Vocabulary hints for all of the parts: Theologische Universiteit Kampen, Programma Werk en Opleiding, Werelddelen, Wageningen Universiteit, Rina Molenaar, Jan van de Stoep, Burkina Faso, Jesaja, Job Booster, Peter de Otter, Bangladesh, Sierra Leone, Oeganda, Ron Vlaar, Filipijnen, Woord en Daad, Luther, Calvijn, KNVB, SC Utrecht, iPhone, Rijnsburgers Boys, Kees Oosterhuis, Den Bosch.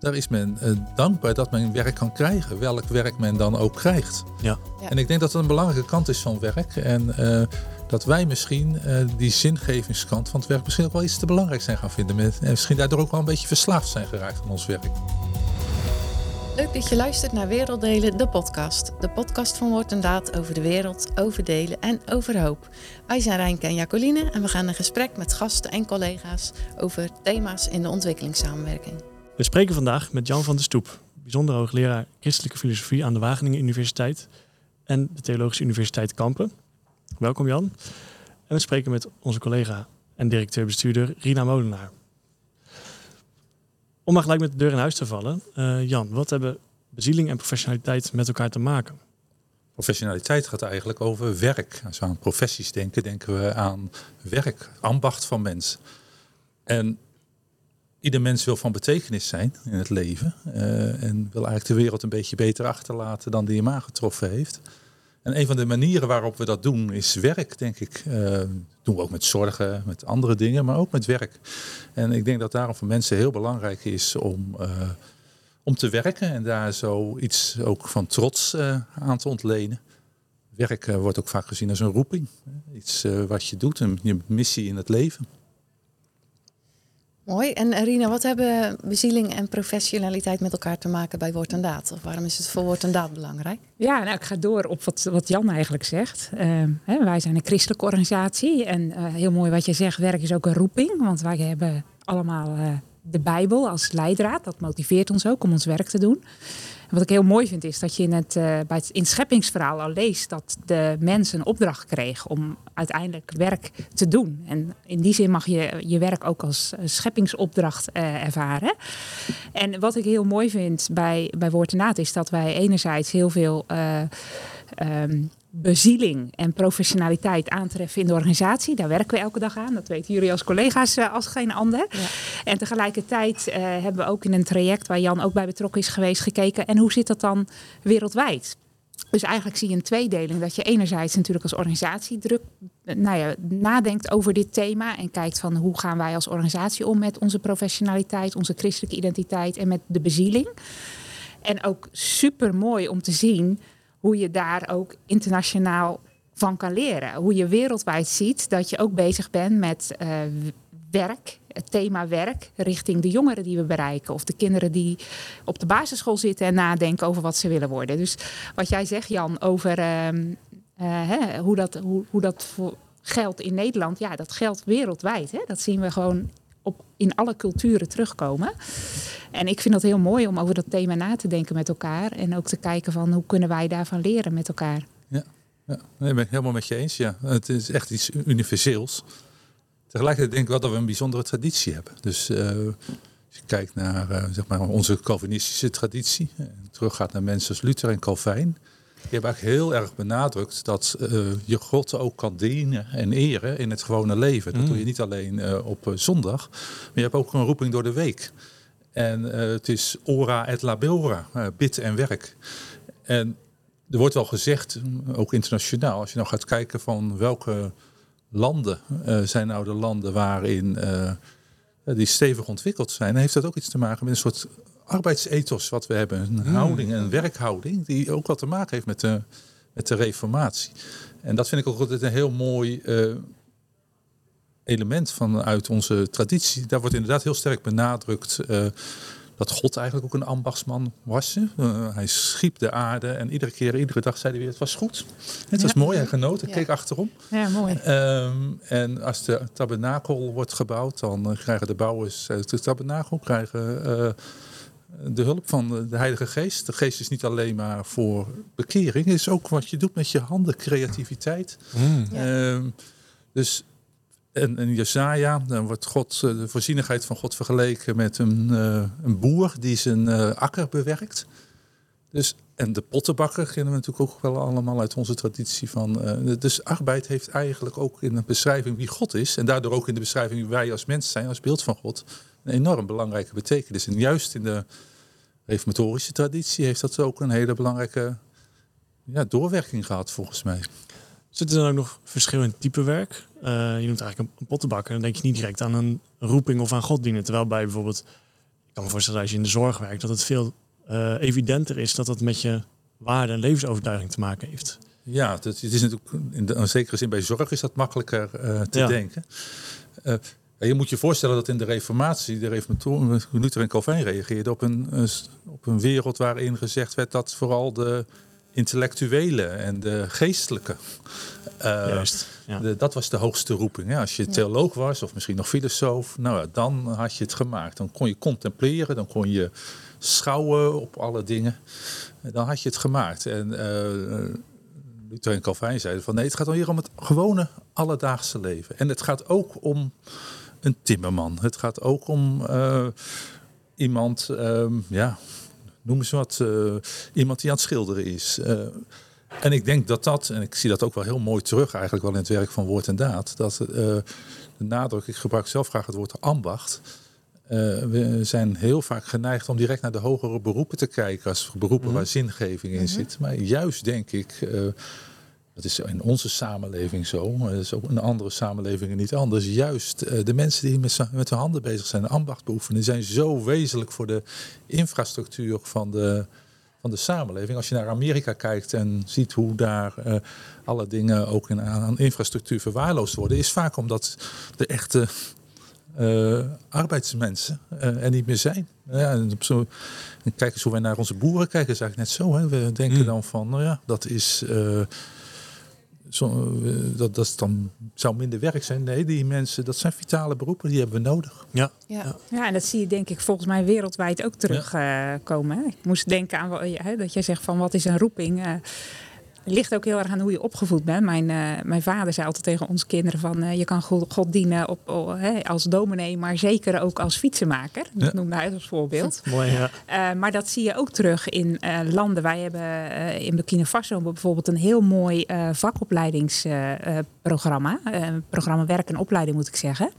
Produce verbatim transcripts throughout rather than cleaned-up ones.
Daar is men uh, dankbaar dat men werk kan krijgen. Welk werk men dan ook krijgt. Ja. Ja. En ik denk dat dat een belangrijke kant is van werk. En uh, dat wij misschien uh, die zingevingskant van het werk misschien ook wel iets te belangrijk zijn gaan vinden. Met, en misschien daardoor ook wel een beetje verslaafd zijn geraakt aan ons werk. Leuk dat je luistert naar Werelddelen, de podcast. De podcast van Woord en Daad over de wereld, over delen en over hoop. Wij zijn Rijnke en Jacqueline en we gaan in gesprek met gasten en collega's over thema's in de ontwikkelingssamenwerking. We spreken vandaag met Jan van de Stoep, bijzonder hoogleraar christelijke filosofie aan de Wageningen Universiteit en de Theologische Universiteit Kampen. Welkom Jan. En we spreken met onze collega en directeur-bestuurder Rina Molenaar. Om maar gelijk met de deur in huis te vallen. Uh, Jan, wat hebben bezieling en professionaliteit met elkaar te maken? Professionaliteit gaat eigenlijk over werk. Als we aan professies denken, denken we aan werk, ambacht van mens. En ieder mens wil van betekenis zijn in het leven. Uh, en wil eigenlijk de wereld een beetje beter achterlaten dan die hem aangetroffen heeft. En een van de manieren waarop we dat doen is werk, denk ik. Uh, doen we ook met zorgen, met andere dingen, maar ook met werk. En ik denk dat daarom voor mensen heel belangrijk is om, uh, om te werken. En daar zoiets ook van trots uh, aan te ontlenen. Werk uh, wordt ook vaak gezien als een roeping. Iets uh, wat je doet, een, een missie in het leven. Mooi. En Rina, wat hebben bezieling en professionaliteit met elkaar te maken bij Woord en Daad? Of waarom is het voor Woord en Daad belangrijk? Ja, nou, ik ga door op wat, wat Jan eigenlijk zegt. Uh, hè, wij zijn een christelijke organisatie. En uh, heel mooi wat je zegt, werk is ook een roeping. Want wij hebben allemaal uh, de Bijbel als leidraad. Dat motiveert ons ook om ons werk te doen. En wat ik heel mooi vind is dat je in het, uh, bij het, in het scheppingsverhaal al leest dat de mens een opdracht kreeg om uiteindelijk werk te doen. En in die zin mag je je werk ook als scheppingsopdracht uh, ervaren. En wat ik heel mooi vind bij, bij Woord en Daad is dat wij enerzijds heel veel Uh, um, bezieling en professionaliteit aantreffen in de organisatie. Daar werken we elke dag aan. Dat weten jullie als collega's uh, als geen ander. Ja. En tegelijkertijd uh, hebben we ook in een traject waar Jan ook bij betrokken is geweest gekeken. En hoe zit dat dan wereldwijd? Dus eigenlijk zie je een tweedeling. Dat je enerzijds natuurlijk als organisatie druk nou ja, nadenkt over dit thema. En kijkt van hoe gaan wij als organisatie om met onze professionaliteit, onze christelijke identiteit en met de bezieling. En ook super mooi om te zien hoe je daar ook internationaal van kan leren. Hoe je wereldwijd ziet dat je ook bezig bent met uh, werk, het thema werk, richting de jongeren die we bereiken. Of de kinderen die op de basisschool zitten en nadenken over wat ze willen worden. Dus wat jij zegt, Jan, over uh, uh, hè, hoe dat, hoe, hoe dat geldt in Nederland. Ja, dat geldt wereldwijd. Hè? Dat zien we gewoon op, in alle culturen terugkomen. En ik vind dat heel mooi om over dat thema na te denken met elkaar. En ook te kijken van hoe kunnen wij daarvan leren met elkaar. Ja, ja. Nee, ben ik helemaal met je eens. Ja. Het is echt iets universeels. Tegelijkertijd denk ik wel dat we een bijzondere traditie hebben. Dus uh, als je kijkt naar uh, zeg maar onze Calvinistische traditie. En teruggaat naar mensen als Luther en Calvijn. Die hebben eigenlijk heel erg benadrukt dat uh, je God ook kan dienen en eren in het gewone leven. Dat mm. doe je niet alleen uh, op zondag. Maar je hebt ook een roeping door de week. En uh, het is ora et labora, uh, bid en werk. En er wordt wel gezegd, ook internationaal, als je nou gaat kijken van welke landen uh, zijn nou de landen waarin uh, die stevig ontwikkeld zijn, dan heeft dat ook iets te maken met een soort arbeidsethos wat we hebben. Een hmm. houding, een werkhouding, die ook wat te maken heeft met de, met de reformatie. En dat vind ik ook altijd een heel mooi Uh, element vanuit onze traditie. Daar wordt inderdaad heel sterk benadrukt uh, dat God eigenlijk ook een ambachtsman was. Uh, hij schiep de aarde en iedere keer, iedere dag zei hij weer, het was goed. Het was ja. mooi, hij genoot, hij ja. keek achterom. Ja, mooi. Um, en als de tabernakel wordt gebouwd, dan krijgen de bouwers uit de tabernakel krijgen uh, de hulp van de Heilige Geest. De Geest is niet alleen maar voor bekering, het is ook wat je doet met je handen, creativiteit. Mm. Ja. Um, dus En in Jesaja, dan wordt God, de voorzienigheid van God vergeleken met een, uh, een boer die zijn uh, akker bewerkt. Dus, en de pottenbakker kennen we natuurlijk ook wel allemaal uit onze traditie van. Uh, dus arbeid heeft eigenlijk ook in de beschrijving wie God is. En daardoor ook in de beschrijving wie wij als mens zijn, als beeld van God. Een enorm belangrijke betekenis. En juist in de reformatorische traditie heeft dat ook een hele belangrijke ja, doorwerking gehad volgens mij. Zit er dan ook nog verschil in type werk? Uh, je noemt eigenlijk een pottenbakker. Dan denk je niet direct aan een roeping of aan God dienen. Terwijl bij bijvoorbeeld, ik kan me voorstellen als je in de zorg werkt, dat het veel uh, evidenter is dat dat met je waarde en levensovertuiging te maken heeft. Ja, dat, het is natuurlijk in, de, in zekere zin bij zorg is dat makkelijker uh, te ja. denken. Uh, je moet je voorstellen dat in de Reformatie, de reformatoren, Luther en Calvijn reageerden op een, op een wereld waarin gezegd werd dat vooral de intellectuelen en de geestelijke. Uh, Juist, ja. de, dat was de hoogste roeping. Ja, als je theoloog was of misschien nog filosoof, nou ja, dan had je het gemaakt. Dan kon je contempleren, dan kon je schouwen op alle dingen. Dan had je het gemaakt. En uh, Luther en Calvijn zeiden van nee, het gaat dan hier om het gewone alledaagse leven. En het gaat ook om een timmerman. Het gaat ook om uh, iemand, uh, ja... noem eens wat, uh, iemand die aan het schilderen is. Uh, en ik denk dat dat, en ik zie dat ook wel heel mooi terug eigenlijk wel in het werk van Woord en Daad, dat uh, de nadruk, ik gebruik zelf graag het woord ambacht, uh, we zijn heel vaak geneigd om direct naar de hogere beroepen te kijken als beroepen mm-hmm. waar zingeving in zit. Mm-hmm. Maar juist denk ik, uh, dat is in onze samenleving zo, maar dat is ook in andere samenlevingen niet anders, juist uh, de mensen die met, met hun handen bezig zijn, ambacht beoefenen, zijn zo wezenlijk voor de infrastructuur van de, van de samenleving. Als je naar Amerika kijkt en ziet hoe daar uh, alle dingen ook in, aan infrastructuur verwaarloosd worden, is vaak omdat de echte uh, arbeidsmensen uh, er niet meer zijn. Ja, en zo, en kijk eens hoe wij naar onze boeren kijken, is eigenlijk net zo. Hè. We denken mm. dan van, nou ja, dat is... Uh, Zo, dat, dat dan zou minder werk zijn. Nee, die mensen, dat zijn vitale beroepen, die hebben we nodig. Ja, ja. ja en dat zie je denk ik volgens mij wereldwijd ook terugkomen. Ja. Uh, ik moest denken aan hè, dat jij zegt van wat is een roeping. Uh, het ligt ook heel erg aan hoe je opgevoed bent. Mijn, uh, mijn vader zei altijd tegen ons kinderen van uh, je kan God, God dienen op, oh, hè, als dominee, maar zeker ook als fietsenmaker. Dat ja. noemde hij als voorbeeld. Mooi, ja. uh, maar dat zie je ook terug in uh, landen. Wij hebben uh, in Burkina Faso bijvoorbeeld een heel mooi uh, vakopleidingsprogramma. Uh, uh, programma Werk en Opleiding moet ik zeggen.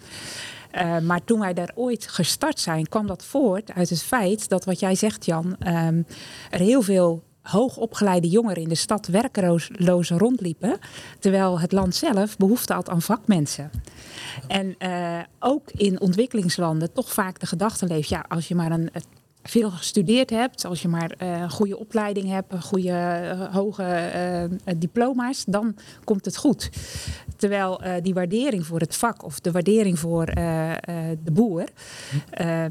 Uh, maar toen wij daar ooit gestart zijn, kwam dat voort uit het feit dat wat jij zegt, Jan, um, er heel veel hoogopgeleide jongeren in de stad werkeloos rondliepen, terwijl het land zelf behoefte had aan vakmensen. En uh, ook in ontwikkelingslanden toch vaak de gedachte leeft, ja, als je maar een, veel gestudeerd hebt, als je maar een uh, goede opleiding hebt, goede uh, hoge uh, diploma's, dan komt het goed. Terwijl uh, die waardering voor het vak of de waardering voor uh, uh, de boer Uh,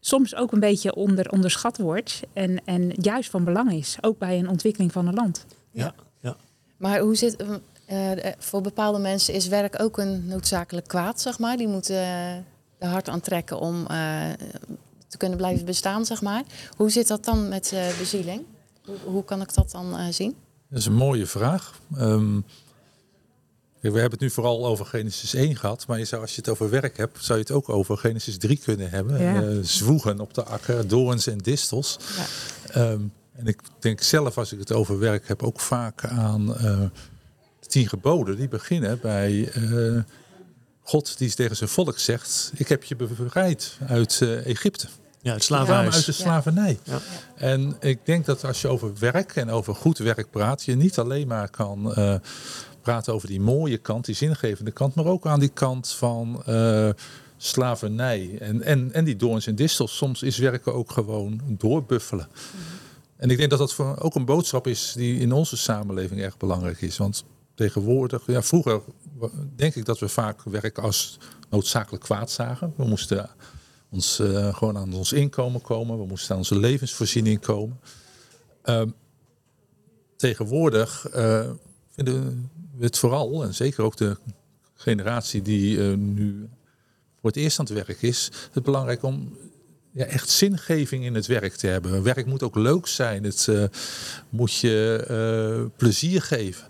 soms ook een beetje onder, onderschat wordt en, en juist van belang is, ook bij een ontwikkeling van een land. Ja, ja. Maar hoe zit, uh, voor bepaalde mensen is werk ook een noodzakelijk kwaad, zeg maar. Die moeten uh, er hard aan trekken om uh, te kunnen blijven bestaan, zeg maar. Hoe zit dat dan met uh, bezieling? Hoe, hoe kan ik dat dan uh, zien? Dat is een mooie vraag. Um... We hebben het nu vooral over Genesis één gehad. Maar je zou, als je het over werk hebt, zou je het ook over Genesis drie kunnen hebben. Ja. Uh, zwoegen op de akker, doorns en distels. Ja. Um, en ik denk zelf, als ik het over werk heb, ook vaak aan uh, de tien geboden. Die beginnen bij uh, God die tegen zijn volk zegt, ik heb je bevrijd uit uh, Egypte. Ja, het slavenhuis. Ja, uit de slavernij. Ja. Ja. En ik denk dat als je over werk en over goed werk praat, je niet alleen maar kan Uh, praten over die mooie kant, die zingevende kant, maar ook aan die kant van uh, slavernij en, en, en die doorns en distels. Soms is werken ook gewoon doorbuffelen. Mm-hmm. En ik denk dat dat voor, ook een boodschap is die in onze samenleving erg belangrijk is. Want tegenwoordig, ja, vroeger denk ik dat we vaak werk als noodzakelijk kwaad zagen. We moesten ons uh, gewoon aan ons inkomen komen, we moesten aan onze levensvoorziening komen. Uh, tegenwoordig uh, vinden het vooral, en zeker ook de generatie die uh, nu voor het eerst aan het werk is, het belangrijk om ja, echt zingeving in het werk te hebben. Werk moet ook leuk zijn, het uh, moet je uh, plezier geven.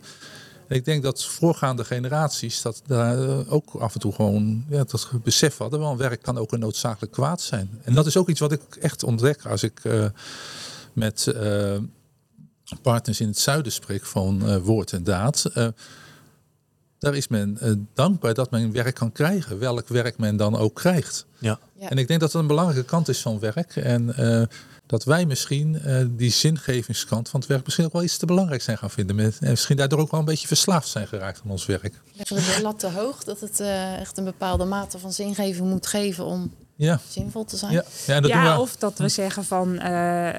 En ik denk dat voorgaande generaties dat daar uh, ook af en toe gewoon ja, dat besef hadden, want werk kan ook een noodzakelijk kwaad zijn. En dat is ook iets wat ik echt ontdek als ik uh, met Uh, partners in het zuiden spreek van uh, Woord en Daad. Uh, daar is men uh, dankbaar dat men werk kan krijgen. Welk werk men dan ook krijgt. Ja. Ja. En ik denk dat dat een belangrijke kant is van werk. En uh, dat wij misschien uh, die zingevingskant van het werk misschien ook wel iets te belangrijk zijn gaan vinden. Met, en misschien daardoor ook wel een beetje verslaafd zijn geraakt aan ons werk. Leggen we de lat te hoog dat het uh, echt een bepaalde mate van zingeving moet geven om ja. zinvol te zijn. Ja, ja, dat ja doen we. Of dat we zeggen van uh,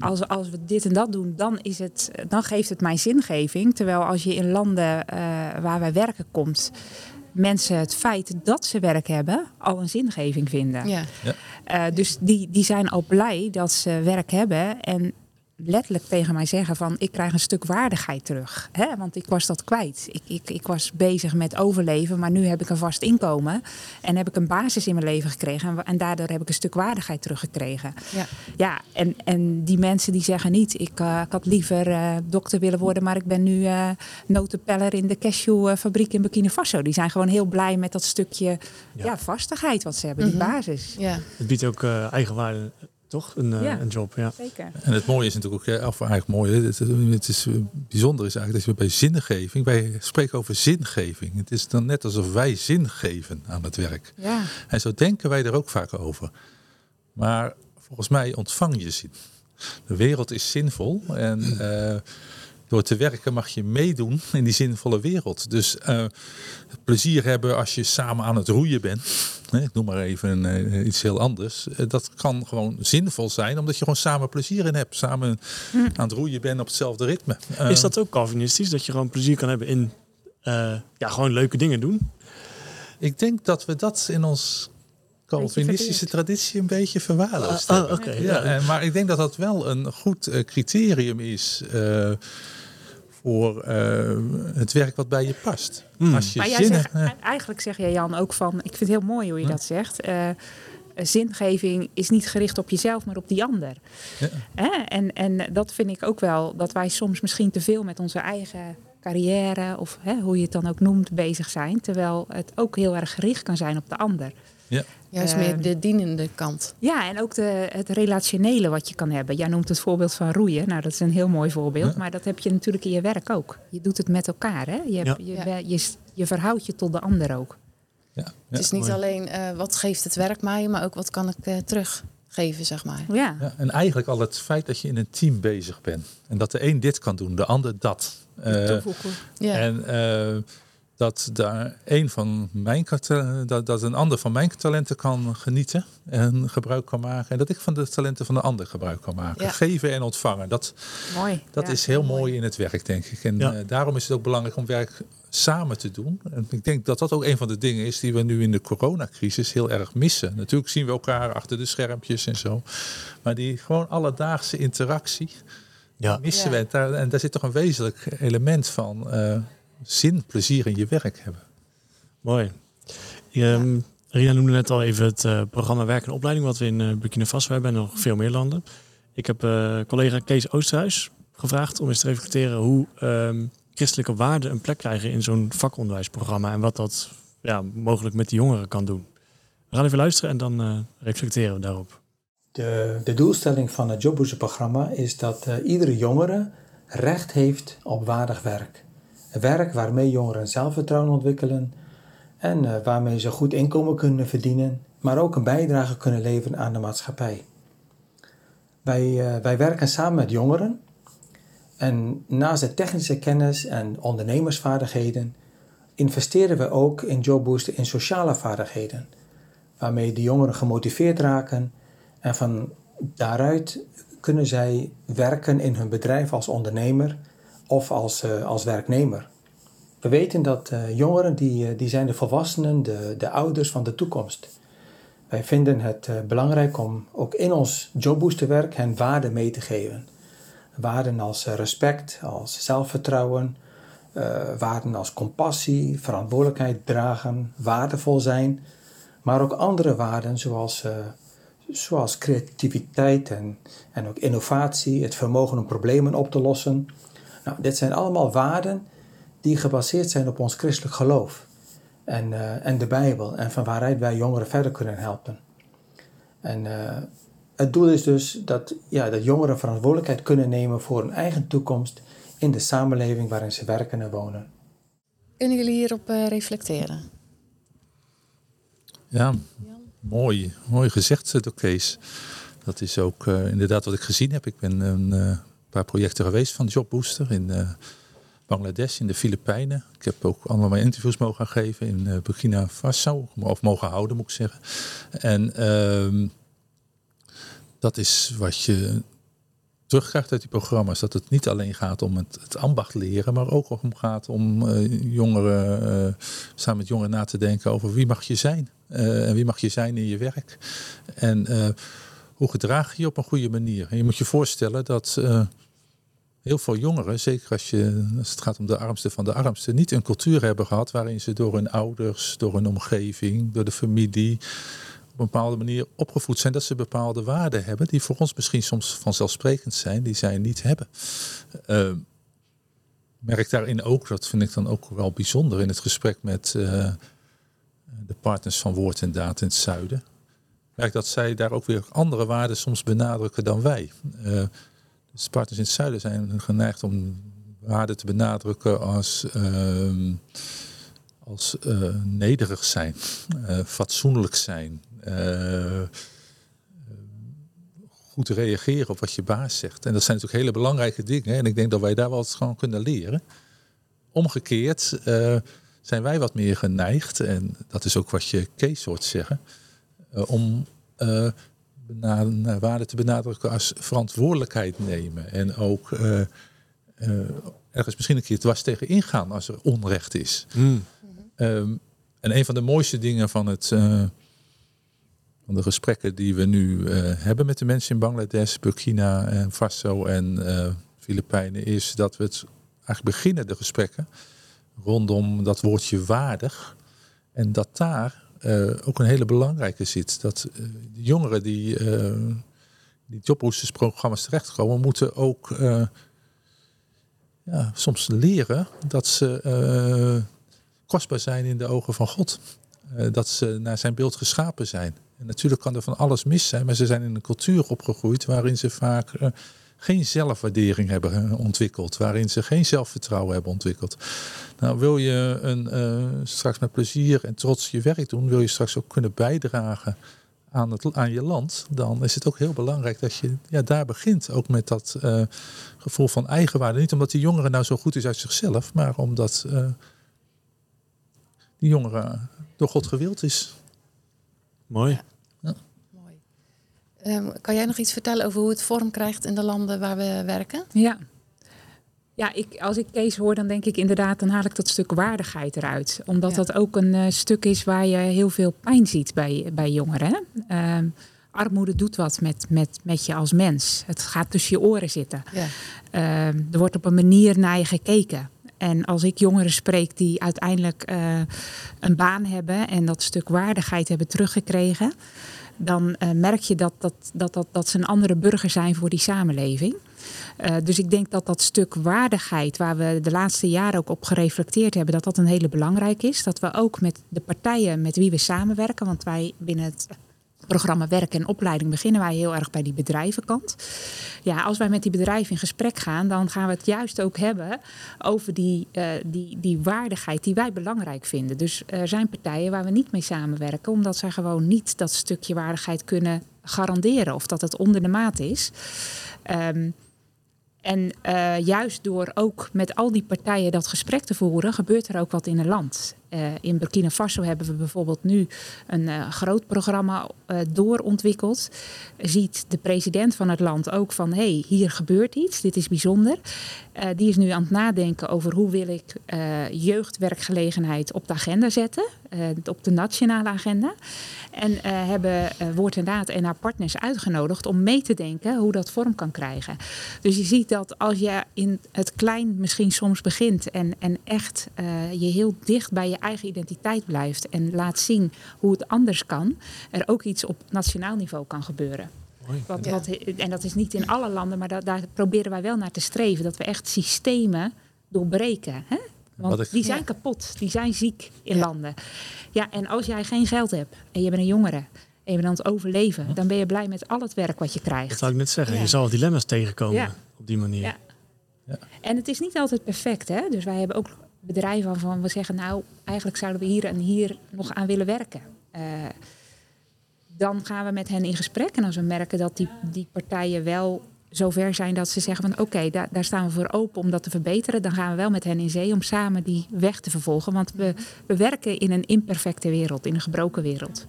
als, als we dit en dat doen, dan is het, dan geeft het mij zingeving. Terwijl als je in landen uh, waar wij werken komt, mensen het feit dat ze werk hebben al een zingeving vinden. Ja. Ja. Uh, dus die, die zijn al blij dat ze werk hebben en letterlijk tegen mij zeggen van ik krijg een stuk waardigheid terug. Hè? Want ik was dat kwijt. Ik, ik, ik was bezig met overleven, maar nu heb ik een vast inkomen en heb ik een basis in mijn leven gekregen en, en daardoor heb ik een stuk waardigheid teruggekregen. Ja, ja en, en die mensen die zeggen niet, ik, uh, ik had liever uh, dokter willen worden, maar ik ben nu uh, notenpeller in de cashewfabriek in Burkina Faso. Die zijn gewoon heel blij met dat stukje ja. Ja, vastigheid wat ze hebben, mm-hmm. die basis. Ja. Het biedt ook uh, eigenwaarde. Toch? Een, ja, een job, ja. Zeker. En het mooie is natuurlijk ook, of eigenlijk mooi, het, het is bijzonder is eigenlijk dat je bij zingeving, wij spreken over zingeving. Het is dan net alsof wij zin geven aan het werk. Ja. En zo denken wij er ook vaak over. Maar volgens mij ontvang je zin. De wereld is zinvol en uh, door te werken mag je meedoen in die zinvolle wereld. Dus uh, plezier hebben als je samen aan het roeien bent. Ik noem maar even uh, iets heel anders. Uh, dat kan gewoon zinvol zijn, omdat je gewoon samen plezier in hebt. Samen mm. aan het roeien bent op hetzelfde ritme. Uh, is dat ook Calvinistisch? Dat je gewoon plezier kan hebben in uh, ja, gewoon leuke dingen doen? Ik denk dat we dat in ons Calvinistische traditie een beetje verwaarloosd hebben. Ah, okay, ja. Ja, maar ik denk dat dat wel een goed uh, criterium is Uh, voor uh, het werk wat bij je past. Hmm. Als je maar jij zin zegt, hebt, eigenlijk zeg jij, Jan, ook van, ik vind het heel mooi hoe je hmm. dat zegt. Uh, zingeving is niet gericht op jezelf, maar op die ander. Ja. Uh, en, en dat vind ik ook wel, dat wij soms misschien te veel met onze eigen carrière, of uh, hoe je het dan ook noemt, bezig zijn. Terwijl het ook heel erg gericht kan zijn op de ander. Ja. Juist meer de dienende kant. Ja, en ook de, het relationele wat je kan hebben. Jij noemt het voorbeeld van roeien. Nou, dat is een heel mooi voorbeeld. Ja. Maar dat heb je natuurlijk in je werk ook. Je doet het met elkaar, hè? Je, hebt, ja. je, je, je verhoudt je tot de ander ook. Ja. Ja, het is niet mooi. Alleen uh, wat geeft het werk mij, maar ook wat kan ik uh, teruggeven, zeg maar. Ja. Ja, en eigenlijk al het feit dat je in een team bezig bent. En dat de een dit kan doen, de ander dat. Uh, ja. En Uh, Dat, daar een van mijn, dat, dat een ander van mijn talenten kan genieten en gebruik kan maken. En dat ik van de talenten van de ander gebruik kan maken. Ja. Geven en ontvangen. Dat, mooi. dat ja, is heel mooi. mooi in het werk, denk ik. En ja. uh, daarom is het ook belangrijk om werk samen te doen. En ik denk dat dat ook een van de dingen is die we nu in de coronacrisis heel erg missen. Natuurlijk zien we elkaar achter de schermpjes en zo. Maar die gewoon alledaagse interactie ja. missen ja. we. En daar, en daar zit toch een wezenlijk element van Uh, zin, plezier in je werk hebben. Mooi. Je, Rina noemde net al even het uh, programma Werk en Opleiding wat we in uh, Burkina Faso hebben en nog veel meer landen. Ik heb uh, collega Kees Oosterhuis gevraagd om eens te reflecteren hoe um, christelijke waarden een plek krijgen in zo'n vakonderwijsprogramma en wat dat ja, mogelijk met de jongeren kan doen. We gaan even luisteren en dan uh, reflecteren we daarop. De, de doelstelling van het Job Booster-programma is dat uh, iedere jongere recht heeft op waardig werk. Werk waarmee jongeren zelfvertrouwen ontwikkelen en uh, waarmee ze goed inkomen kunnen verdienen, maar ook een bijdrage kunnen leveren aan de maatschappij. Wij, uh, wij werken samen met jongeren en naast de technische kennis en ondernemersvaardigheden investeren we ook in Job Booster in sociale vaardigheden, waarmee de jongeren gemotiveerd raken en van daaruit kunnen zij werken in hun bedrijf als ondernemer of als, uh, als werknemer. We weten dat uh, jongeren, die, uh, die zijn de volwassenen, de, de ouders van de toekomst. Wij vinden het uh, belangrijk om ook in ons jobboosterwerk hen waarden mee te geven. Waarden als uh, respect, als zelfvertrouwen, uh, waarden als compassie, verantwoordelijkheid dragen, waardevol zijn, maar ook andere waarden zoals, uh, zoals creativiteit en, en ook innovatie, het vermogen om problemen op te lossen. Nou, dit zijn allemaal waarden die gebaseerd zijn op ons christelijk geloof en, uh, en de Bijbel en van waaruit wij jongeren verder kunnen helpen. En uh, het doel is dus dat, ja, dat jongeren verantwoordelijkheid kunnen nemen voor hun eigen toekomst in de samenleving waarin ze werken en wonen. Kunnen jullie hierop uh, reflecteren? Ja, Jan? mooi. Mooi gezegd door Kees. Dat is ook uh, inderdaad wat ik gezien heb. Ik ben een Uh, paar projecten geweest van Job Booster in uh, Bangladesh, in de Filipijnen. Ik heb ook allemaal interviews mogen geven in uh, Burkina Faso, of mogen houden moet ik zeggen. En uh, dat is wat je terugkrijgt uit die programma's. Dat het niet alleen gaat om het, het ambacht leren, maar ook om gaat om uh, jongeren, uh, samen met jongeren na te denken over wie mag je zijn. Uh, en wie mag je zijn in je werk. En uh, hoe gedraag je je op een goede manier. En je moet je voorstellen dat uh, heel veel jongeren, zeker als, je, als het gaat om de armste van de armste, niet een cultuur hebben gehad waarin ze door hun ouders, door hun omgeving, door de familie op een bepaalde manier opgevoed zijn, dat ze bepaalde waarden hebben die voor ons misschien soms vanzelfsprekend zijn, die zij niet hebben. Uh, merk daarin ook, dat vind ik dan ook wel bijzonder in het gesprek met uh, de partners van Woord en Daad in het zuiden, merk dat zij daar ook weer andere waarden soms benadrukken dan wij. Uh, dus partners in het zuiden zijn geneigd om waarden te benadrukken als uh, als uh, nederig zijn, uh, fatsoenlijk zijn, uh, goed reageren op wat je baas zegt. En dat zijn natuurlijk hele belangrijke dingen. En ik denk dat wij daar wel eens gewoon kunnen leren. Omgekeerd uh, zijn wij wat meer geneigd, en dat is ook wat je Kees hoort zeggen, Uh, om uh, benad- waarde te benadrukken als verantwoordelijkheid nemen. En ook uh, uh, ergens misschien een keer dwars tegen ingaan als er onrecht is. Mm. Um, en een van de mooiste dingen van, het, uh, van de gesprekken die we nu uh, hebben met de mensen in Bangladesh, Burkina en Faso en uh, Filipijnen, is dat we het eigenlijk beginnen, de gesprekken, rondom dat woordje waardig. En dat daar Uh, ook een hele belangrijke zit. Dat uh, de jongeren die uh, die jobboostersprogramma's terechtkomen, moeten ook uh, ja, soms leren dat ze uh, kostbaar zijn in de ogen van God. Uh, dat ze naar zijn beeld geschapen zijn. En natuurlijk kan er van alles mis zijn, maar ze zijn in een cultuur opgegroeid waarin ze vaak uh, geen zelfwaardering hebben ontwikkeld, waarin ze geen zelfvertrouwen hebben ontwikkeld. Nou, wil je een, uh, straks met plezier en trots je werk doen, wil je straks ook kunnen bijdragen aan, het, aan je land, dan is het ook heel belangrijk dat je ja, daar begint, ook met dat uh, gevoel van eigenwaarde. Niet omdat die jongere nou zo goed is uit zichzelf, maar omdat uh, die jongere door God gewild is. Mooi. Ja. Um, kan jij nog iets vertellen over hoe het vorm krijgt in de landen waar we werken? Ja, ja ik, als ik Kees hoor, dan denk ik inderdaad, dan haal ik dat stuk waardigheid eruit. Omdat ja. dat ook een uh, stuk is waar je heel veel pijn ziet bij, bij jongeren. Um, armoede doet wat met, met, met je als mens. Het gaat tussen je oren zitten. Ja. Um, er wordt op een manier naar je gekeken. En als ik jongeren spreek die uiteindelijk uh, een baan hebben en dat stuk waardigheid hebben teruggekregen, dan uh, merk je dat, dat, dat, dat, dat ze een andere burger zijn voor die samenleving. Uh, dus ik denk dat dat stuk waardigheid, waar we de laatste jaren ook op gereflecteerd hebben, dat dat een hele belangrijke is. Dat we ook met de partijen met wie we samenwerken, want wij binnen het programma Werk en Opleiding beginnen wij heel erg bij die bedrijvenkant. Ja, als wij met die bedrijven in gesprek gaan, dan gaan we het juist ook hebben over die, uh, die, die waardigheid die wij belangrijk vinden. Dus er zijn partijen waar we niet mee samenwerken, omdat zij gewoon niet dat stukje waardigheid kunnen garanderen, of dat het onder de maat is. Um, En uh, juist door ook met al die partijen dat gesprek te voeren, gebeurt er ook wat in een land. Uh, in Burkina Faso hebben we bijvoorbeeld nu een uh, groot programma uh, doorontwikkeld. Ziet de president van het land ook van, hé, hey, hier gebeurt iets, dit is bijzonder. Uh, die is nu aan het nadenken over hoe wil ik uh, jeugdwerkgelegenheid op de agenda zetten. Uh, op de nationale agenda. En uh, hebben uh, Woord en Daad en haar partners uitgenodigd om mee te denken hoe dat vorm kan krijgen. Dus je ziet dat als je in het klein misschien soms begint en, en echt uh, je heel dicht bij je eigen identiteit blijft en laat zien hoe het anders kan, er ook iets op nationaal niveau kan gebeuren. Wat, wat, en dat is niet in alle landen, maar da- daar proberen wij wel naar te streven, dat we echt systemen doorbreken, hè? Want die zijn kapot, die zijn ziek in ja. landen. Ja, en als jij geen geld hebt en je bent een jongere en je bent aan het overleven, dan ben je blij met al het werk wat je krijgt. Dat zou ik net zeggen, ja. je zal dilemma's tegenkomen ja. op die manier. Ja. Ja. En het is niet altijd perfect, hè? Dus wij hebben ook bedrijven waarvan we zeggen, nou, eigenlijk zouden we hier en hier nog aan willen werken. Uh, dan gaan we met hen in gesprek en als we merken dat die, die partijen wel zover zijn dat ze zeggen van oké, okay, daar, daar staan we voor open om dat te verbeteren. Dan gaan we wel met hen in zee om samen die weg te vervolgen. Want we, we werken in een imperfecte wereld, in een gebroken wereld.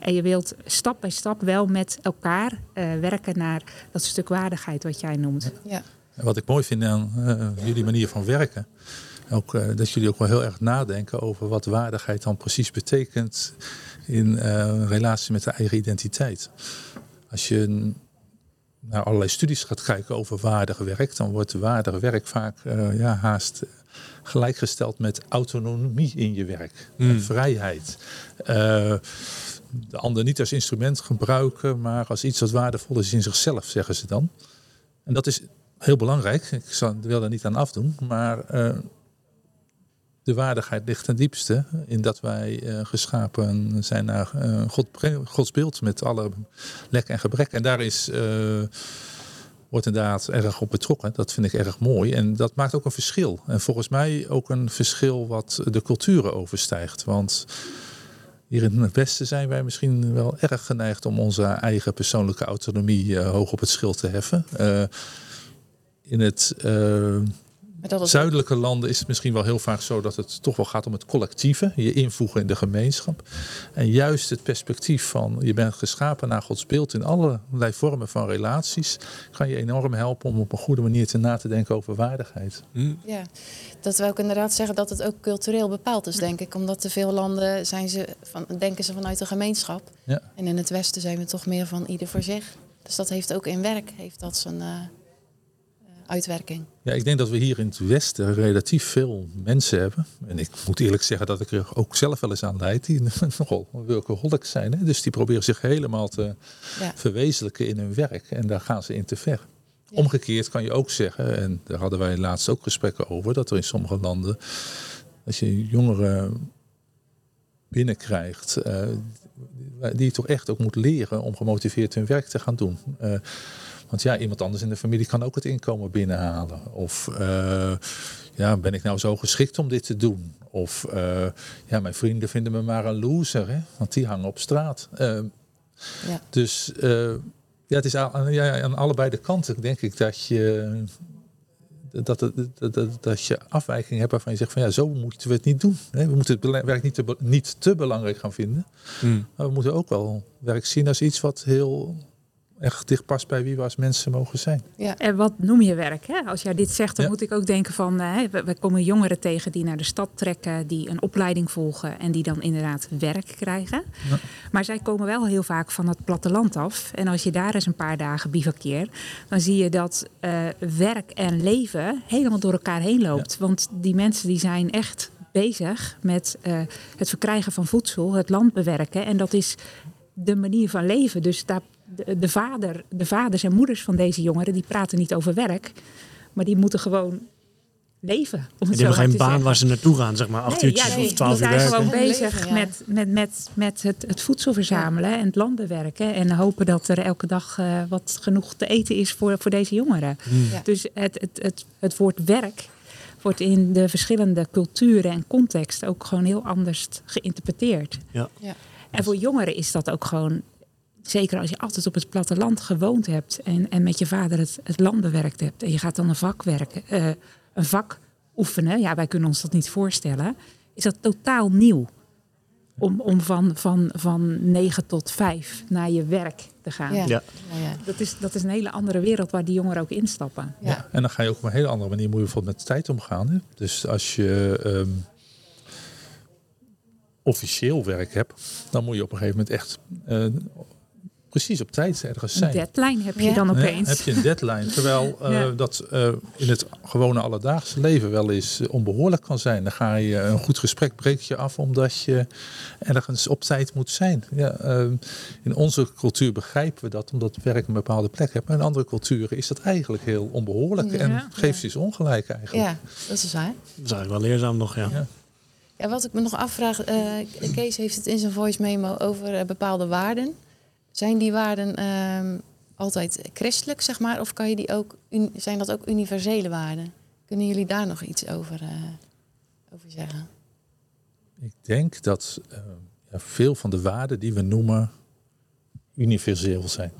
En je wilt stap bij stap wel met elkaar uh, werken naar dat stuk waardigheid wat jij noemt. Ja. En wat ik mooi vind aan uh, jullie manier van werken, ook, uh, dat jullie ook wel heel erg nadenken over wat waardigheid dan precies betekent in uh, relatie met de eigen identiteit. Als je naar allerlei studies gaat kijken over waardig werk, dan wordt waardig werk vaak uh, ja, haast gelijkgesteld met autonomie in je werk. Mm. En vrijheid. Uh, de ander niet als instrument gebruiken, maar als iets wat waardevol is in zichzelf, zeggen ze dan. En dat is heel belangrijk. Ik zal, wil daar niet aan afdoen, maar uh, de waardigheid ligt ten diepste in dat wij uh, geschapen zijn naar uh, God, Gods beeld met alle lek en gebrek. En daar is uh, Woord en Daad erg op betrokken. Dat vind ik erg mooi. En dat maakt ook een verschil. En volgens mij ook een verschil wat de culturen overstijgt. Want hier in het Westen zijn wij misschien wel erg geneigd om onze eigen persoonlijke autonomie uh, hoog op het schild te heffen. Uh, in het... Uh, Is... Zuidelijke landen is het misschien wel heel vaak zo dat het toch wel gaat om het collectieve. Je invoegen in de gemeenschap. En juist het perspectief van je bent geschapen naar Gods beeld in allerlei vormen van relaties. Kan je enorm helpen om op een goede manier te na te denken over waardigheid. Mm. Ja, dat wil ik inderdaad zeggen dat het ook cultureel bepaald is, denk ik. Omdat te veel landen zijn ze van, denken ze vanuit de gemeenschap. Ja. En in het Westen zijn we toch meer van ieder voor zich. Dus dat heeft ook in werk, heeft dat zijn... Uh... uitwerking. Ja, ik denk dat we hier in het Westen relatief veel mensen hebben. En ik moet eerlijk zeggen dat ik er ook zelf wel eens aan leid die nogal workaholic zijn. Hè? Dus die proberen zich helemaal te ja. verwezenlijken in hun werk. En daar gaan ze in te ver. Ja. Omgekeerd kan je ook zeggen, en daar hadden wij laatst ook gesprekken over, dat er in sommige landen, als je jongeren binnenkrijgt, uh, die toch echt ook moet leren om gemotiveerd hun werk te gaan doen. Uh, Want ja, iemand anders in de familie kan ook het inkomen binnenhalen. Of uh, ja, ben ik nou zo geschikt om dit te doen? Of uh, ja, mijn vrienden vinden me maar een loser, hè? Want die hangen op straat. Uh, ja. Dus uh, ja, het is aan, ja, aan allebei de kanten denk ik dat je, dat, dat, dat, dat je afwijking hebt waarvan je zegt van ja, zo moeten we het niet doen. Hè? We moeten het werk niet te, niet te belangrijk gaan vinden. Mm. Maar we moeten ook wel werk zien als iets wat heel... echt dicht past bij wie we als mensen mogen zijn. Ja. En wat noem je werk? Hè? Als jij dit zegt, dan ja. moet ik ook denken van... Uh, we komen jongeren tegen die naar de stad trekken... die een opleiding volgen en die dan inderdaad werk krijgen. Ja. Maar zij komen wel heel vaak van het platteland af. En als je daar eens een paar dagen bivakkeert... dan zie je dat uh, werk en leven helemaal door elkaar heen loopt. Ja. Want die mensen die zijn echt bezig met uh, het verkrijgen van voedsel... het land bewerken en dat is... de manier van leven. Dus daar, de, de, vader, de vaders en moeders van deze jongeren... die praten niet over werk. Maar die moeten gewoon leven. Om het en die zo hebben geen baan zeggen. Waar ze naartoe gaan. Zeg maar acht nee, uurtjes ja, nee, of twaalf uur werken. Die zijn gewoon bezig leven, ja. met, met, met, met het, het voedsel verzamelen... Ja. en het land bewerken. En hopen dat er elke dag uh, wat genoeg te eten is voor, voor deze jongeren. Hmm. Ja. Dus het, het, het, het woord werk... wordt in de verschillende culturen en contexten... ook gewoon heel anders geïnterpreteerd. Ja. ja. En voor jongeren is dat ook gewoon... zeker als je altijd op het platteland gewoond hebt... en, en met je vader het, het land bewerkt hebt... en je gaat dan een vak werken, uh, een vak oefenen... ja, wij kunnen ons dat niet voorstellen... is dat totaal nieuw. Om, om van, van, van negen tot vijf naar je werk te gaan. Ja. Ja. Dat is, dat is een hele andere wereld waar die jongeren ook instappen. Ja. Ja. En dan ga je ook op een hele andere manier... moet je bijvoorbeeld met tijd omgaan. Hè? Dus als je... Um... officieel werk heb, dan moet je op een gegeven moment echt uh, precies op tijd ergens zijn. Een deadline heb je ja. dan opeens. Ja, heb je een deadline, terwijl uh, ja. dat uh, in het gewone alledaagse leven wel eens onbehoorlijk kan zijn. Dan ga je een goed gesprek breekt je af omdat je ergens op tijd moet zijn. Ja, uh, in onze cultuur begrijpen we dat, omdat werk een bepaalde plek heeft. Maar in andere culturen is dat eigenlijk heel onbehoorlijk ja. en geeft je ja. ongelijk eigenlijk. Ja, dat is waar. Dat is eigenlijk wel leerzaam nog, ja. ja. Ja, wat ik me nog afvraag, uh, Kees heeft het in zijn voice memo over uh, bepaalde waarden. Zijn die waarden uh, altijd christelijk, zeg maar? Of kan je die ook un- zijn dat ook universele waarden? Kunnen jullie daar nog iets over, uh, over zeggen? Ik denk dat uh, veel van de waarden die we noemen universeel zijn.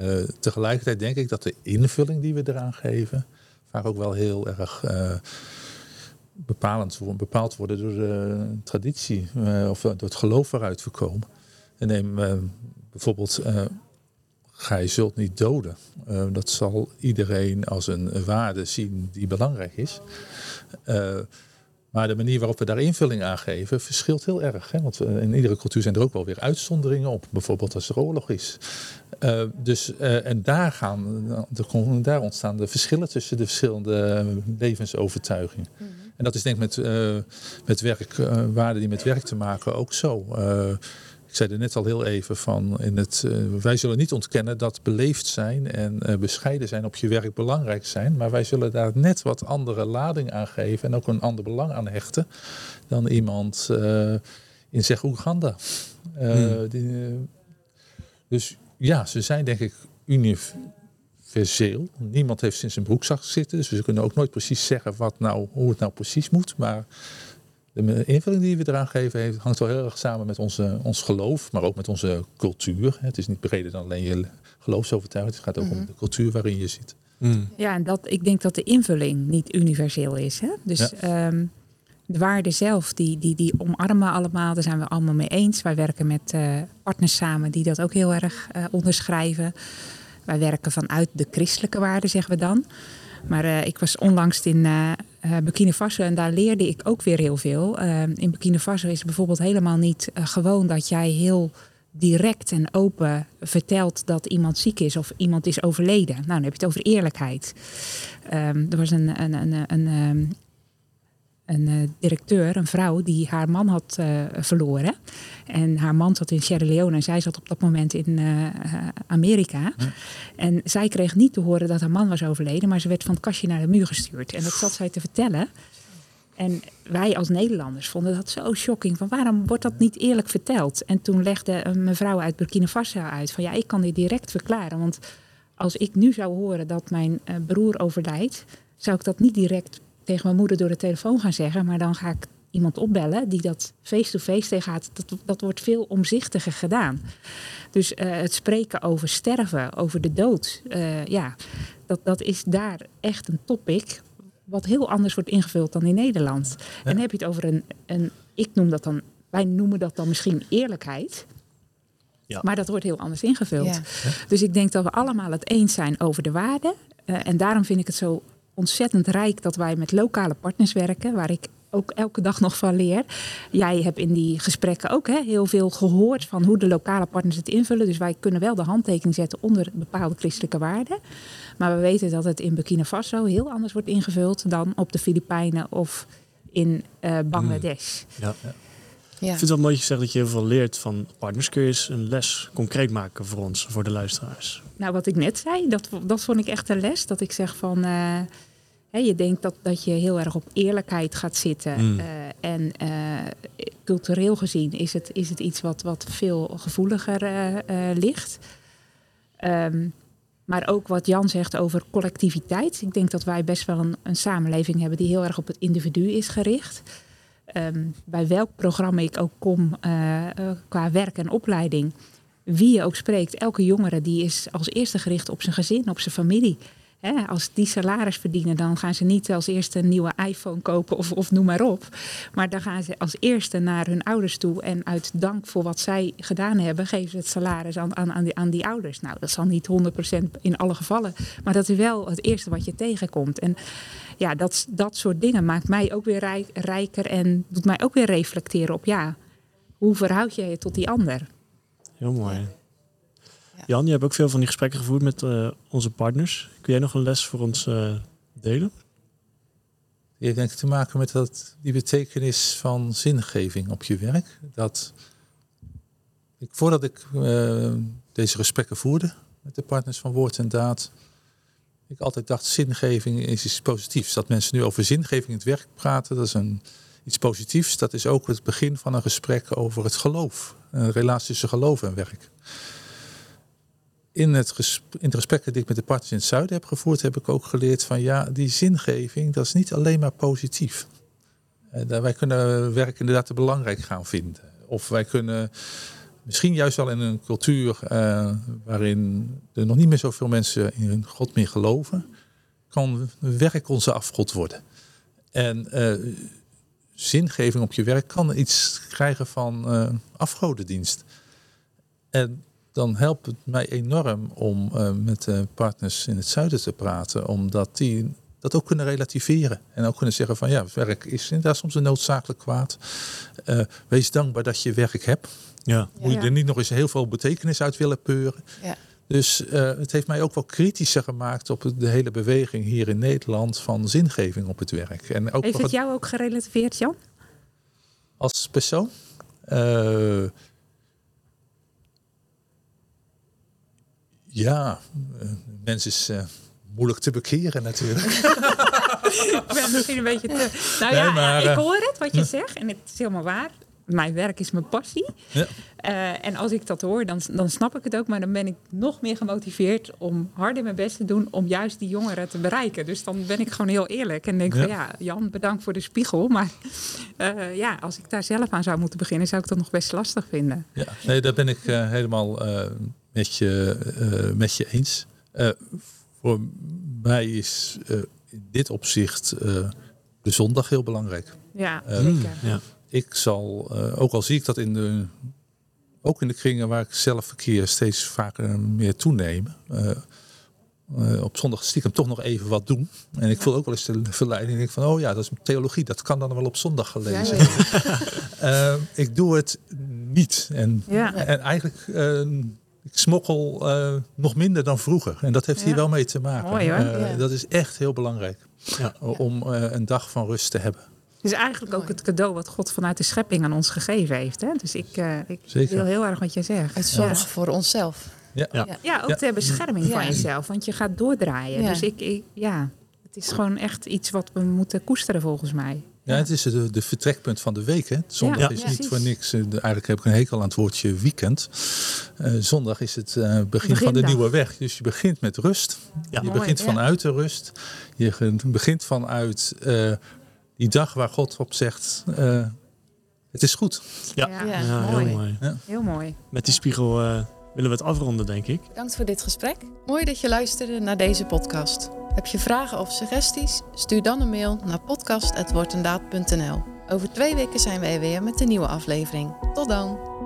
Uh, tegelijkertijd denk ik dat de invulling die we eraan geven vaak ook wel heel erg uh, bepalend, bepaald worden door de traditie uh, of door het geloof waaruit we komen. En neem uh, bijvoorbeeld, uh, gij zult niet doden. Uh, dat zal iedereen als een waarde zien die belangrijk is. Uh, Maar de manier waarop we daar invulling aan geven verschilt heel erg. Hè? Want in iedere cultuur zijn er ook wel weer uitzonderingen op. Bijvoorbeeld als er oorlog is. Uh, dus, uh, en daar, gaan, de, daar ontstaan de verschillen tussen de verschillende levensovertuigingen. Mm-hmm. En dat is denk ik met, uh, met werk, uh, waarden die met werk te maken ook zo. Uh, ik zei er net al heel even van, in het, uh, wij zullen niet ontkennen dat beleefd zijn en uh, bescheiden zijn op je werk belangrijk zijn. Maar wij zullen daar net wat andere lading aan geven en ook een ander belang aan hechten dan iemand uh, in zeg Oeganda. Uh, hmm. die, uh, dus ja, ze zijn denk ik universeel. Niemand heeft sinds een broekzak zitten, dus we kunnen ook nooit precies zeggen wat nou, hoe het nou precies moet, maar... De invulling die we eraan geven heeft, hangt wel heel erg samen met onze, ons geloof, maar ook met onze cultuur. Het is niet breder dan alleen je geloofsovertuiging. Het gaat ook mm-hmm. om de cultuur waarin je zit. Mm. Ja, en dat, ik denk dat de invulling niet universeel is. Hè? Dus ja. um, de waarden zelf, die, die, die omarmen allemaal. Daar zijn we allemaal mee eens. Wij werken met uh, partners samen die dat ook heel erg uh, onderschrijven. Wij werken vanuit de christelijke waarden, zeggen we dan. Maar uh, ik was onlangs in uh, uh, Burkina Faso en daar leerde ik ook weer heel veel. Uh, in Burkina Faso is het bijvoorbeeld helemaal niet uh, gewoon dat jij heel direct en open vertelt dat iemand ziek is of iemand is overleden. Nou, dan heb je het over eerlijkheid. Um, er was een, een, een, een, een, een uh, directeur, een vrouw, die haar man had uh, verloren. En haar man zat in Sierra Leone en zij zat op dat moment in uh, Amerika. Ja. En zij kreeg niet te horen dat haar man was overleden, maar ze werd van het kastje naar de muur gestuurd. En dat zat zij te vertellen. En wij als Nederlanders vonden dat zo shocking. Van waarom wordt dat niet eerlijk verteld? En toen legde een mevrouw uit Burkina Faso uit van ja, ik kan dit direct verklaren. Want als ik nu zou horen dat mijn uh, broer overlijdt, zou ik dat niet direct tegen mijn moeder door de telefoon gaan zeggen, maar dan ga ik iemand opbellen die dat face-to-face tegen gaat. Dat, dat wordt veel omzichtiger gedaan. Dus uh, het spreken over sterven, over de dood, uh, ja, dat, dat is daar echt een topic wat heel anders wordt ingevuld dan in Nederland. Ja. En dan heb je het over een, een, ik noem dat dan, wij noemen dat dan misschien eerlijkheid. Ja. Maar dat wordt heel anders ingevuld. Ja. Dus ik denk dat we allemaal het eens zijn over de waarden. Uh, en daarom vind ik het zo ontzettend rijk dat wij met lokale partners werken, waar ik ook elke dag nog van leer. Jij hebt in die gesprekken ook hè, heel veel gehoord van hoe de lokale partners het invullen. Dus wij kunnen wel de handtekening zetten onder bepaalde christelijke waarden. Maar we weten dat het in Burkina Faso heel anders wordt ingevuld dan op de Filipijnen of in uh, Bangladesh. Mm. Ja. Ja. Ja. Ik vind het wel mooi dat je zegt dat je heel veel leert van partners. Kun je eens een les concreet maken voor ons, voor de luisteraars? Nou, wat ik net zei, dat, dat vond ik echt een les. Dat ik zeg van... Uh, He, je denkt dat, dat je heel erg op eerlijkheid gaat zitten. Mm. Uh, en uh, cultureel gezien is het, is het iets wat, wat veel gevoeliger uh, uh, ligt. Um, maar ook wat Jan zegt over collectiviteit. Ik denk dat wij best wel een, een samenleving hebben die heel erg op het individu is gericht. Um, bij welk programma ik ook kom uh, uh, qua werk en opleiding. Wie je ook spreekt, elke jongere die is als eerste gericht op zijn gezin, op zijn familie. He, als die salaris verdienen, dan gaan ze niet als eerste een nieuwe iPhone kopen of, of noem maar op. Maar dan gaan ze als eerste naar hun ouders toe. En uit dank voor wat zij gedaan hebben, geven ze het salaris aan, aan, aan, die, aan die ouders. Nou, dat zal niet honderd procent in alle gevallen. Maar dat is wel het eerste wat je tegenkomt. En ja, dat, dat soort dingen maakt mij ook weer rijk, rijker en doet mij ook weer reflecteren op ja, hoe verhoud je je tot die ander? Heel mooi. Jan, je hebt ook veel van die gesprekken gevoerd met uh, onze partners. Kun jij nog een les voor ons uh, delen? Die heeft denk ik te maken met dat, die betekenis van zingeving op je werk. Dat ik, voordat ik uh, deze gesprekken voerde met de partners van Woord en Daad, ik altijd dacht zingeving is iets positiefs. Dat mensen nu over zingeving in het werk praten, dat is een, iets positiefs. Dat is ook het begin van een gesprek over het geloof. Een relatie tussen geloof en werk. In, het gesprek, in de gesprekken die ik met de partners in het zuiden heb gevoerd, heb ik ook geleerd van ja, die zingeving, dat is niet alleen maar positief. En wij kunnen werk inderdaad te belangrijk gaan vinden. Of wij kunnen misschien juist wel in een cultuur uh, waarin er nog niet meer zoveel mensen in God meer geloven, kan werk onze afgod worden. En uh, zingeving op je werk kan iets krijgen van uh, afgodendienst. En dan helpt het mij enorm om uh, met uh, partners in het zuiden te praten, omdat die dat ook kunnen relativeren. En ook kunnen zeggen van ja, werk is inderdaad soms een noodzakelijk kwaad. Uh, wees dankbaar dat je werk hebt. Ja. Moet je er niet nog eens heel veel betekenis uit willen peuren. Ja. Dus uh, het heeft mij ook wel kritischer gemaakt op de hele beweging hier in Nederland van zingeving op het werk. En ook heeft het jou ook gerelativeerd, Jan? Als persoon? Uh, ja, mens is uh, moeilijk te bekeren natuurlijk. Ik ben misschien een beetje te... Nou nee, ja, maar, ik hoor het wat je uh, zegt en het is helemaal waar. Mijn werk is mijn passie. Ja. Uh, en als ik dat hoor, dan, dan snap ik het ook. Maar dan ben ik nog meer gemotiveerd om harder mijn best te doen om juist die jongeren te bereiken. Dus dan ben ik gewoon heel eerlijk. En denk ja. van ja, Jan, bedankt voor de spiegel. Maar uh, ja, als ik daar zelf aan zou moeten beginnen, zou ik dat nog best lastig vinden. Ja, nee, daar ben ik uh, helemaal uh, met, je, uh, met je eens. Uh, voor mij is uh, in dit opzicht uh, de zondag heel belangrijk. Ja, uh, zeker. Ja. Ik zal, uh, ook al zie ik dat in de, ook in de kringen waar ik zelf verkeer steeds vaker meer toenemen. Uh, uh, op zondag stiekem toch nog even wat doen. En ik voel ook wel eens de verleiding. Denk van, oh ja, dat is theologie. Dat kan dan wel op zondag gelezen worden. Ja, ja. uh, ik doe het niet. En, ja. en eigenlijk, uh, ik smokkel uh, nog minder dan vroeger. En dat heeft ja. hier wel mee te maken. Mooi, hoor. Uh, ja. Dat is echt heel belangrijk. Ja. Om uh, een dag van rust te hebben. Het is eigenlijk ook het cadeau wat God vanuit de schepping aan ons gegeven heeft. Hè? Dus ik, uh, ik wil heel erg wat jij zegt. Het zorg ja. voor onszelf. Ja, ja. ja ook ja. ter bescherming ja. van jezelf. Want je gaat doordraaien. Ja. Dus ik, ik, ja, het is gewoon echt iets wat we moeten koesteren volgens mij. Ja, ja. Het is de, de vertrekpunt van de week. Hè? Zondag ja. is ja, niet precies. voor niks. Eigenlijk heb ik een hekel aan het woordje weekend. Uh, zondag is het uh, begin, begin van de dag. Nieuwe weg. Dus je begint met rust. Ja. Je Mooi, begint ja. vanuit de rust. Je begint vanuit... Uh, die dag waar God op zegt, uh, het is goed. Ja, ja, ja, ja mooi. Heel mooi. Ja. Heel mooi. Met die spiegel uh, willen we het afronden, denk ik. Bedankt voor dit gesprek. Mooi dat je luisterde naar deze podcast. Heb je vragen of suggesties? Stuur dan een mail naar podcast apenstaartje woord en daad punt n l. Over twee weken zijn wij weer met een nieuwe aflevering. Tot dan!